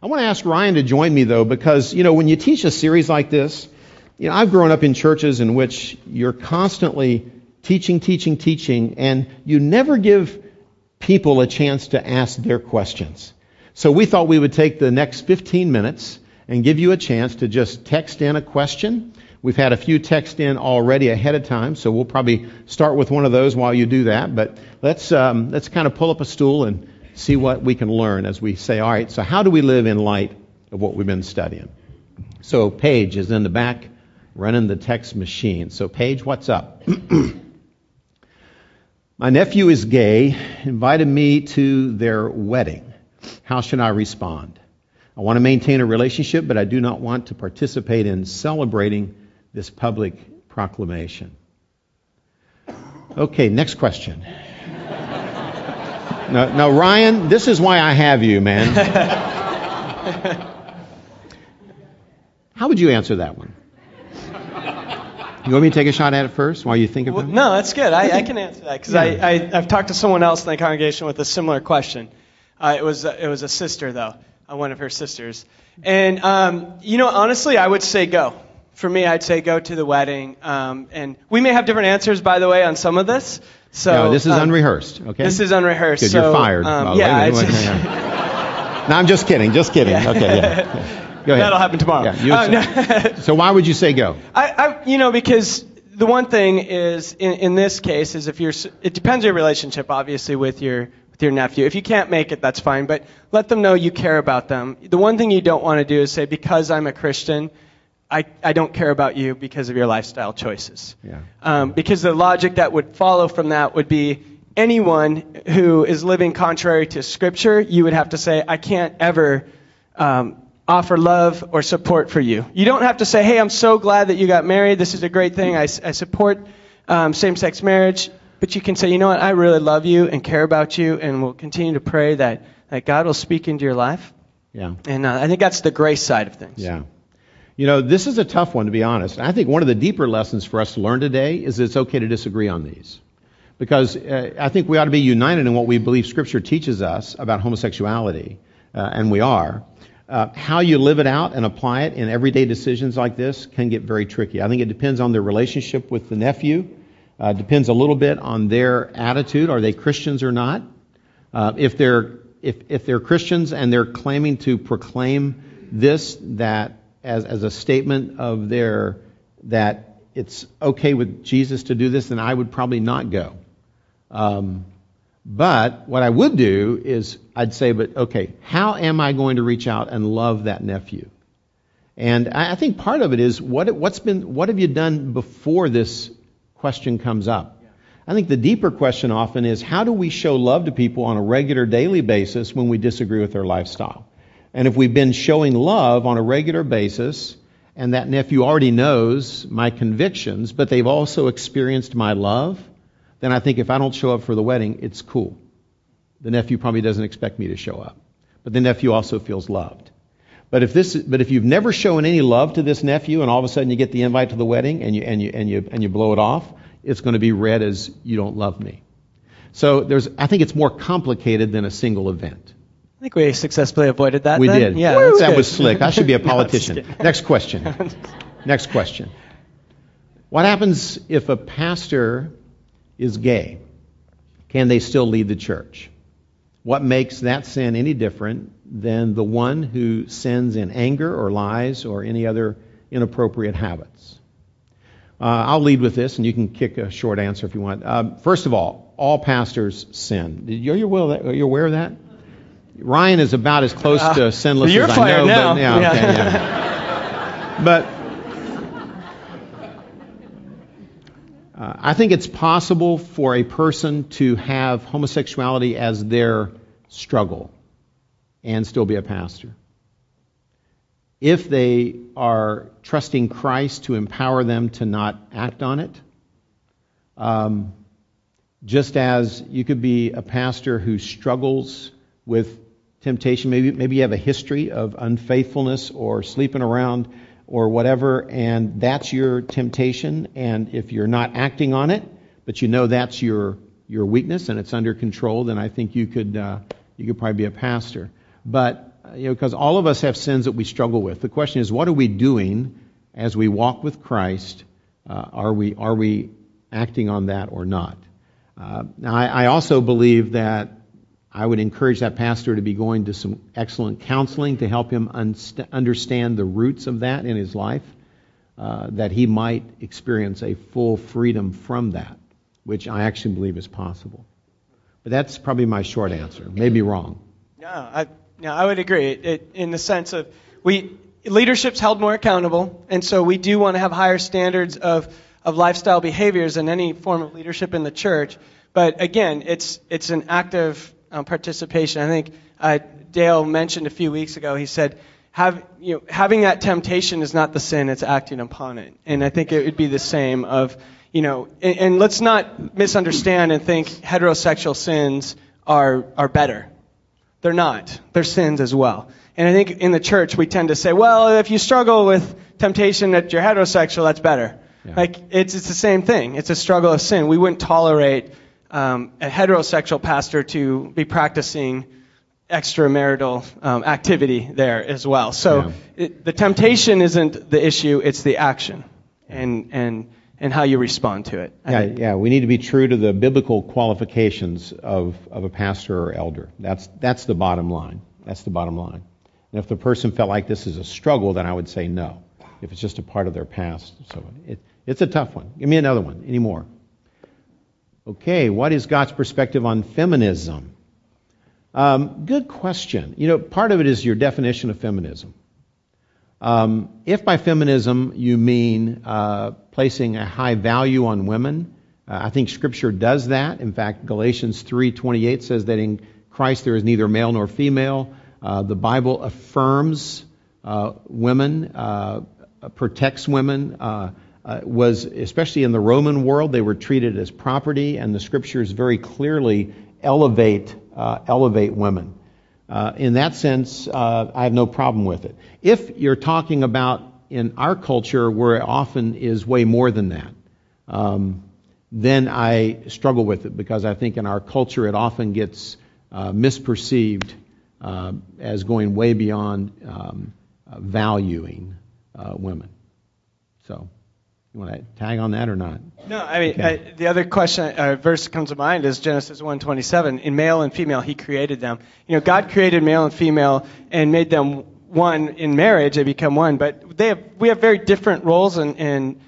I want to ask Ryan to join me, though, because, you know, when you teach a series like this, you know, I've grown up in churches in which you're constantly teaching, and you never give people a chance to ask their questions. So we thought we would take the next 15 minutes and give you a chance to just text in a question. We've had a few text in already ahead of time, so we'll probably start with one of those while you do that. But let's kind of pull up a stool and see what we can learn as we say, all right, so how do we live in light of what we've been studying? So Paige is in the back running the text machine. So Paige, what's up? My nephew is gay, invited me to their wedding. How should I respond? I want to maintain a relationship, but I do not want to participate in celebrating this public proclamation. Okay, next question. No, Ryan, this is why I have you, man. How would you answer that one? You want me to take a shot at it first while you think about it? No, that's good. I can answer that because I've talked to someone else in the congregation with a similar question. It was a sister, though. One of her sisters. And, honestly, I would say go. For me, I'd say go to the wedding. And we may have different answers, by the way, on some of this. So no, this is unrehearsed, okay? This is unrehearsed. Good, so, you're fired. No, I'm just kidding. Yeah. Okay, yeah. Go ahead. That'll happen tomorrow. Yeah, so why would you say go? I because the one thing is, in this case, is it depends on your relationship, obviously, with your nephew. If you can't make it, that's fine, but let them know you care about them. The one thing you don't want to do is say, because I'm a Christian, I don't care about you because of your lifestyle choices. Yeah. Because the logic that would follow from that would be anyone who is living contrary to Scripture, you would have to say, I can't ever offer love or support for you. You don't have to say, hey, I'm so glad that you got married. This is a great thing. I support same-sex marriage. But you can say, you know what, I really love you and care about you, and we'll continue to pray that God will speak into your life. Yeah. And I think that's the grace side of things. Yeah. You know, this is a tough one, to be honest. I think one of the deeper lessons for us to learn today is it's okay to disagree on these. Because I think we ought to be united in what we believe Scripture teaches us about homosexuality, and we are. How you live it out and apply it in everyday decisions like this can get very tricky. I think it depends on the relationship with the nephew. Depends a little bit on their attitude. Are they Christians or not? If they're Christians and they're claiming to proclaim this, that as a statement of their, that it's okay with Jesus to do this, then I would probably not go. But what I would do is I'd say, but okay, how am I going to reach out and love that nephew? And I think part of it is what have you done before this question comes up. I think the deeper question often is, how do we show love to people on a regular daily basis when we disagree with their lifestyle? And if we've been showing love on a regular basis, and that nephew already knows my convictions, but they've also experienced my love, then I think if I don't show up for the wedding, it's cool. The nephew probably doesn't expect me to show up. But the nephew also feels loved. But if you've never shown any love to this nephew, and all of a sudden you get the invite to the wedding and you blow it off, it's going to be read as you don't love me. So I think it's more complicated than a single event. I think we successfully avoided that. We did. Yeah, that was slick. I should be a politician. No, Next question. What happens if a pastor is gay? Can they still lead the church? What makes that sin any different than the one who sins in anger or lies or any other inappropriate habits? I'll lead with this, and you can kick a short answer if you want. First of all pastors sin. Are you aware of that? Ryan is about as close to sinless as I know. Now. But, yeah, okay, yeah. But I think it's possible for a person to have homosexuality as their struggle and still be a pastor, if they are trusting Christ to empower them to not act on it. Just as you could be a pastor who struggles with temptation, maybe you have a history of unfaithfulness or sleeping around or whatever, and that's your temptation, and if you're not acting on it, but you know that's your weakness and it's under control, then I think you could probably be a pastor. But because all of us have sins that we struggle with. The question is, what are we doing as we walk with Christ? Are we acting on that or not? Now, I also believe that I would encourage that pastor to be going to some excellent counseling to help him understand the roots of that in his life, that he might experience a full freedom from that, which I actually believe is possible. But that's probably my short answer. Maybe wrong. No, I would agree in the sense of leadership's held more accountable, and so we do want to have higher standards of lifestyle behaviors in any form of leadership in the church. But again, it's an active participation. I think Dale mentioned a few weeks ago. He said, having that temptation is not the sin; it's acting upon it. And I think it would be the same of, and let's not misunderstand and think heterosexual sins are better. They're not. They're sins as well. And I think in the church we tend to say, well, if you struggle with temptation that you're heterosexual, that's better. Yeah. Like it's the same thing. It's a struggle of sin. We wouldn't tolerate a heterosexual pastor to be practicing extramarital activity there as well. So the temptation isn't the issue, it's the action and how you respond to it. Yeah, we need to be true to the biblical qualifications of a pastor or elder. That's the bottom line. That's the bottom line. And if the person felt like this is a struggle, then I would say no. If it's just a part of their past. So it's a tough one. Give me another one. Any more? Okay, what is God's perspective on feminism? Good question. Part of it is your definition of feminism. If by feminism you mean placing a high value on women, I think Scripture does that. In fact, Galatians 3:28 says that in Christ there is neither male nor female. The Bible affirms women, protects women, was especially in the Roman world, they were treated as property, and the Scriptures very clearly elevate women. In that sense, I have no problem with it. If you're talking about in our culture, where it often is way more than that, then I struggle with it, because I think in our culture it often gets misperceived as going way beyond valuing women. So, you want to tag on that or not? No, I mean, okay. The other question, verse that comes to mind is Genesis 1:27. In male and female, he created them. God created male and female and made them one in marriage. They become one, but we have very different roles and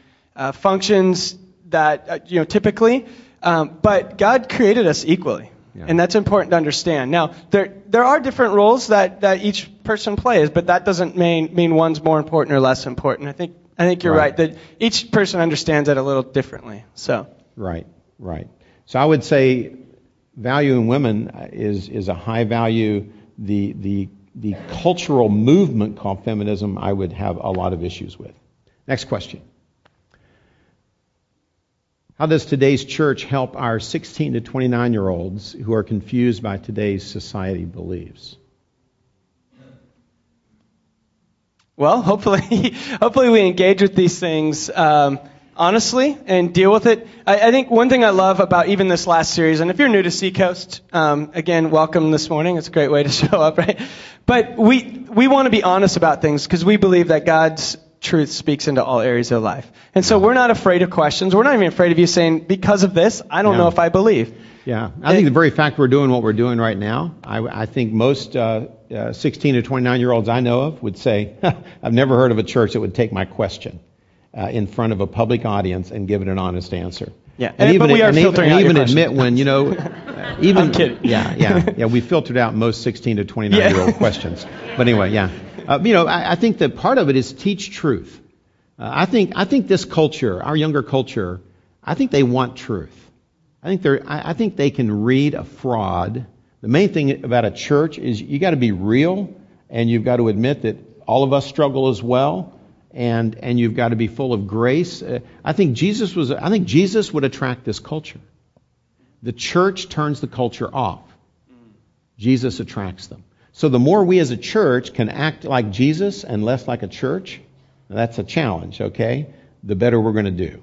functions that typically. But God created us equally, and that's important to understand. Now, there are different roles that each person plays, but that doesn't mean one's more important or less important. I think you're right that each person understands that a little differently. So right. So I would say valuing women is a high value. The cultural movement called feminism, I would have a lot of issues with. Next question. How does today's church help our 16 to 29-year-olds who are confused by today's society beliefs? Well, hopefully we engage with these things honestly and deal with it. I think one thing I love about even this last series, and if you're new to Seacoast, again, welcome this morning. It's a great way to show up, right? But we want to be honest about things, because we believe that God's truth speaks into all areas of life. And so we're not afraid of questions. We're not even afraid of you saying, because of this, I don't know if I believe. Yeah, I think the very fact we're doing what we're doing right now, I think most 16 to 29-year-olds I know of would say, I've never heard of a church that would take my question in front of a public audience and give it an honest answer. Yeah, and even admit when I'm kidding. Yeah. We filtered out most 16 to 29-year-old questions. But anyway, I think that part of it is teach truth. I think this culture, our younger culture, I think they want truth. I think they can read a fraud. The main thing about a church is you got to be real, and you've got to admit that all of us struggle as well, and you've got to be full of grace. I think Jesus would attract this culture. The church turns the culture off. Jesus attracts them. So the more we as a church can act like Jesus and less like a church, that's a challenge, okay? The better we're going to do,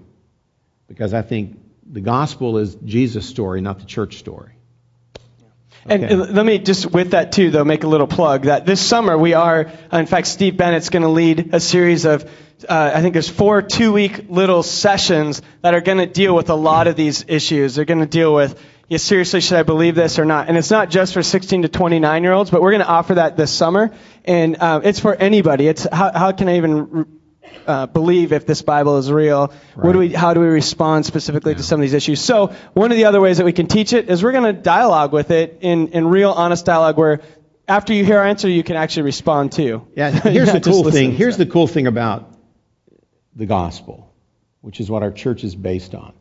because I think the gospel is Jesus' story, not the church story. Okay. And let me just, with that too, though, make a little plug that this summer we are, in fact, Steve Bennett's going to lead a series of, I think there's 4 two-week little sessions that are going to deal with a lot of these issues. They're going to deal with, yeah, seriously, should I believe this or not? And it's not just for 16 to 29-year-olds, but we're going to offer that this summer. And it's for anybody. It's how can I even believe if this Bible is real? Right. How do we respond specifically to some of these issues? So one of the other ways that we can teach it is we're going to dialogue with it in real, honest dialogue where after you hear our answer, you can actually respond too. Yeah, here's the cool thing. Here's the cool thing about the gospel, which is what our church is based on.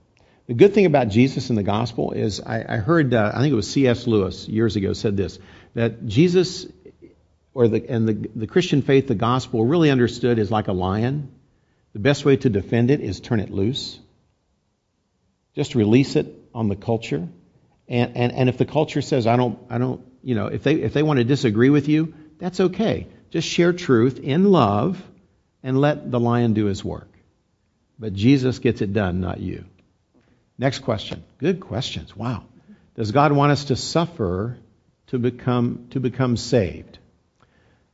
The good thing about Jesus and the gospel is I heard, I think it was C.S. Lewis years ago said this, that Jesus and the Christian faith, the gospel, really understood is like a lion. The best way to defend it is turn it loose. Just release it on the culture. And if the culture says, I don't, you know, if they want to disagree with you, that's okay. Just share truth in love and let the lion do his work. But Jesus gets it done, not you. Next question. Good questions. Wow. Does God want us to suffer to become saved?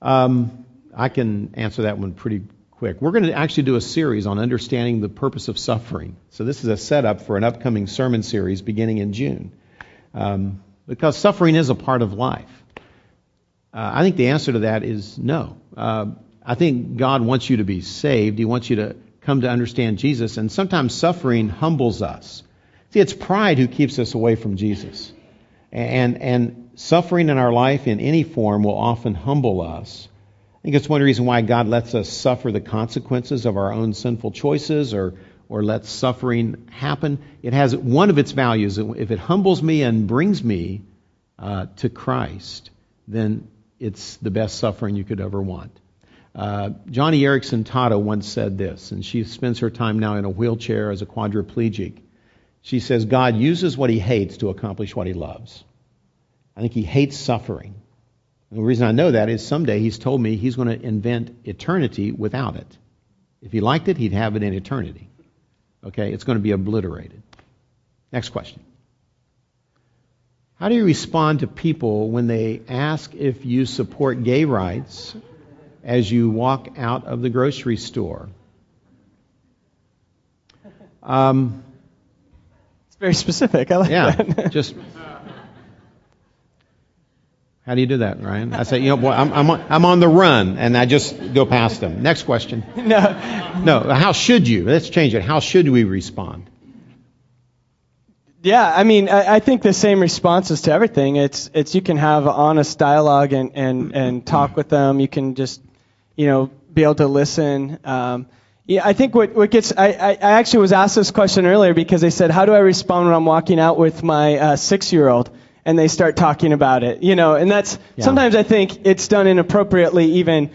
I can answer that one pretty quick. We're going to actually do a series on understanding the purpose of suffering. So this is a setup for an upcoming sermon series beginning in June. Because suffering is a part of life. I think the answer to that is no. I think God wants you to be saved. He wants you to come to understand Jesus. And sometimes suffering humbles us. See, it's pride who keeps us away from Jesus. And suffering in our life in any form will often humble us. I think it's one reason why God lets us suffer the consequences of our own sinful choices or lets suffering happen. It has one of its values. If it humbles me and brings me to Christ, then it's the best suffering you could ever want. Johnny Erickson Tada once said this, and she spends her time now in a wheelchair as a quadriplegic. She says, God uses what he hates to accomplish what he loves. I think he hates suffering. And the reason I know that is someday he's told me he's going to invent eternity without it. If he liked it, he'd have it in eternity. Okay, it's going to be obliterated. Next question. How do you respond to people when they ask if you support gay rights as you walk out of the grocery store? It's very specific. I like that. Just how do you do that, Ryan? I say, you know, boy, I'm on the run, and I just go past them. Next question. No. How should you? Let's change it. How should we respond? Yeah, I mean, I think the same responses to everything. It's you can have honest dialogue and talk with them. You can just, you know, be able to listen. Yeah, I think what gets, I actually was asked this question earlier because they said, how do I respond when I'm walking out with my 6-year-old? And they start talking about it, you know, and that's, sometimes I think it's done inappropriately even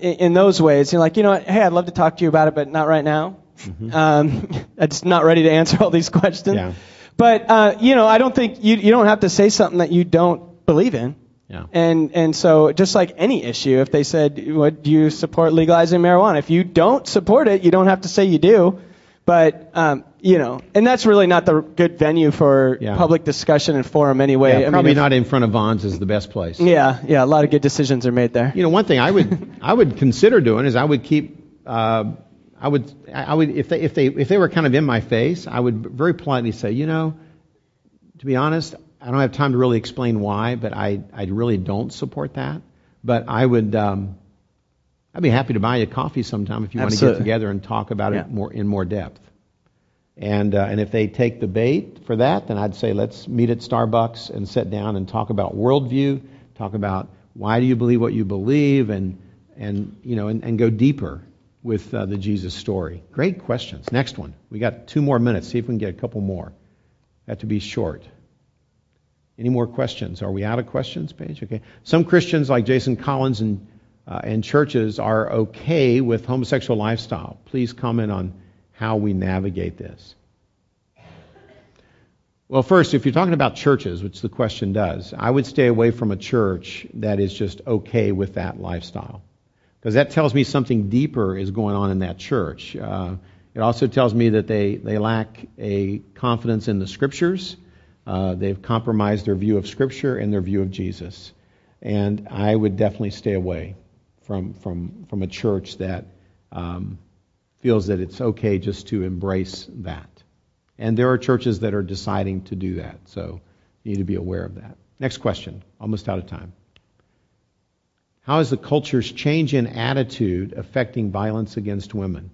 in those ways. You're like, you know what, hey, I'd love to talk to you about it, but not right now. Mm-hmm. I'm just not ready to answer all these questions. Yeah. But, you know, I don't think you don't have to say something that you don't believe in. Yeah. And so just like any issue, if they said, what, do you support legalizing marijuana? If you don't support it, you don't have to say you do. But, you know, and that's really not the good venue for public discussion and forum anyway. Yeah, probably not in front of Vons is the best place. Yeah, a lot of good decisions are made there. You know, one thing I would consider doing is I would keep I would if they were kind of in my face, I would very politely say, you know, to be honest, I don't have time to really explain why, but I really don't support that. But I would I'd be happy to buy you a coffee sometime if you want to get together and talk about it more depth. And if they take the bait for that, then I'd say let's meet at Starbucks and sit down and talk about worldview, talk about why do you believe what you believe, and you know and go deeper with the Jesus story. Great questions. Next one. We got 2 more minutes. See if we can get a couple more. Have to be short. Any more questions? Are we out of questions, Paige? Okay. Some Christians like Jason Collins and churches are okay with homosexual lifestyle. Please comment on how we navigate this. Well, first, if you're talking about churches, which the question does, I would stay away from a church that is just okay with that lifestyle. Because that tells me something deeper is going on in that church. It also tells me that they lack a confidence in the Scriptures. They've compromised their view of Scripture and their view of Jesus. And I would definitely stay away from a church that feels that it's okay just to embrace that. And there are churches that are deciding to do that, so you need to be aware of that. Next question, almost out of time. How is the culture's change in attitude affecting violence against women?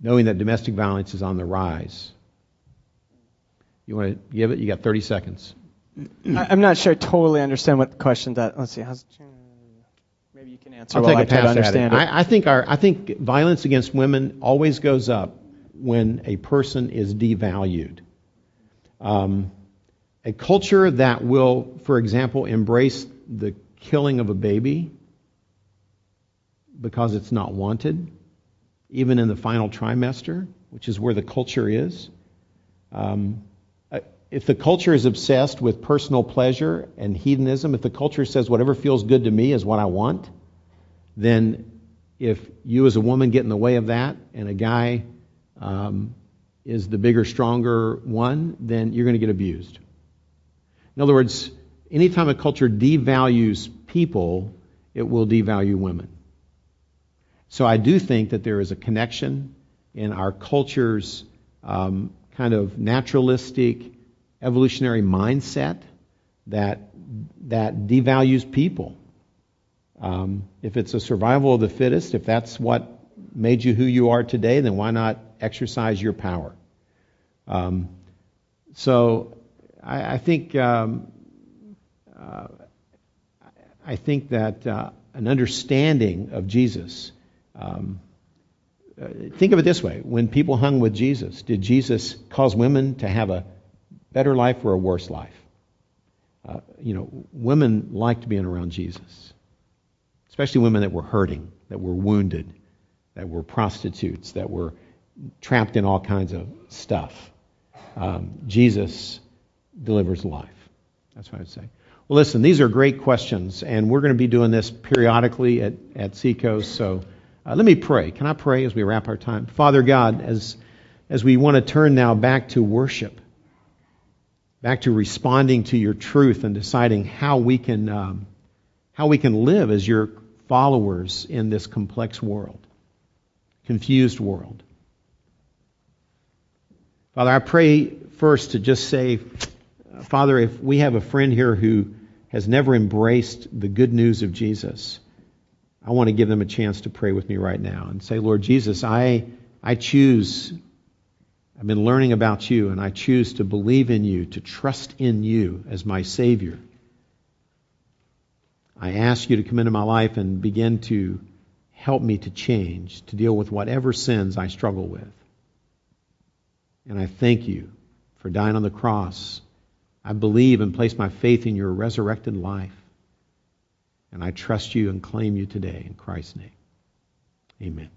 Knowing that domestic violence is on the rise. You want to give it? You got 30 seconds. I'm not sure I totally understand what the question that. Let's see. Maybe you can answer. I'll take a pass at it. I think violence against women always goes up when a person is devalued. A culture that will, for example, embrace the killing of a baby because it's not wanted, even in the final trimester, which is where the culture is. If the culture is obsessed with personal pleasure and hedonism, if the culture says whatever feels good to me is what I want, then if you as a woman get in the way of that and a guy is the bigger, stronger one, then you're going to get abused. In other words, anytime a culture devalues people, it will devalue women. So I do think that there is a connection in our culture's kind of naturalistic, evolutionary mindset that devalues people. If it's a survival of the fittest, if that's what made you who you are today, then why not exercise your power? So I think that an understanding of Jesus. Think of it this way: when people hung with Jesus, did Jesus cause women to have a better life or a worse life? Women liked being around Jesus, especially women that were hurting, that were wounded, that were prostitutes, that were trapped in all kinds of stuff. Jesus delivers life. That's what I'd say. Well, listen, these are great questions, and we're going to be doing this periodically at Seacoast. So let me pray. Can I pray as we wrap our time? Father God, as we want to turn now back to worship, back to responding to your truth and deciding how we can live as your followers in this complex world, confused world. Father, I pray first to just say, Father, if we have a friend here who has never embraced the good news of Jesus, I want to give them a chance to pray with me right now and say, Lord Jesus, I choose. I've been learning about you, and I choose to believe in you, to trust in you as my Savior. I ask you to come into my life and begin to help me to change, to deal with whatever sins I struggle with. And I thank you for dying on the cross. I believe and place my faith in your resurrected life. And I trust you and claim you today in Christ's name. Amen.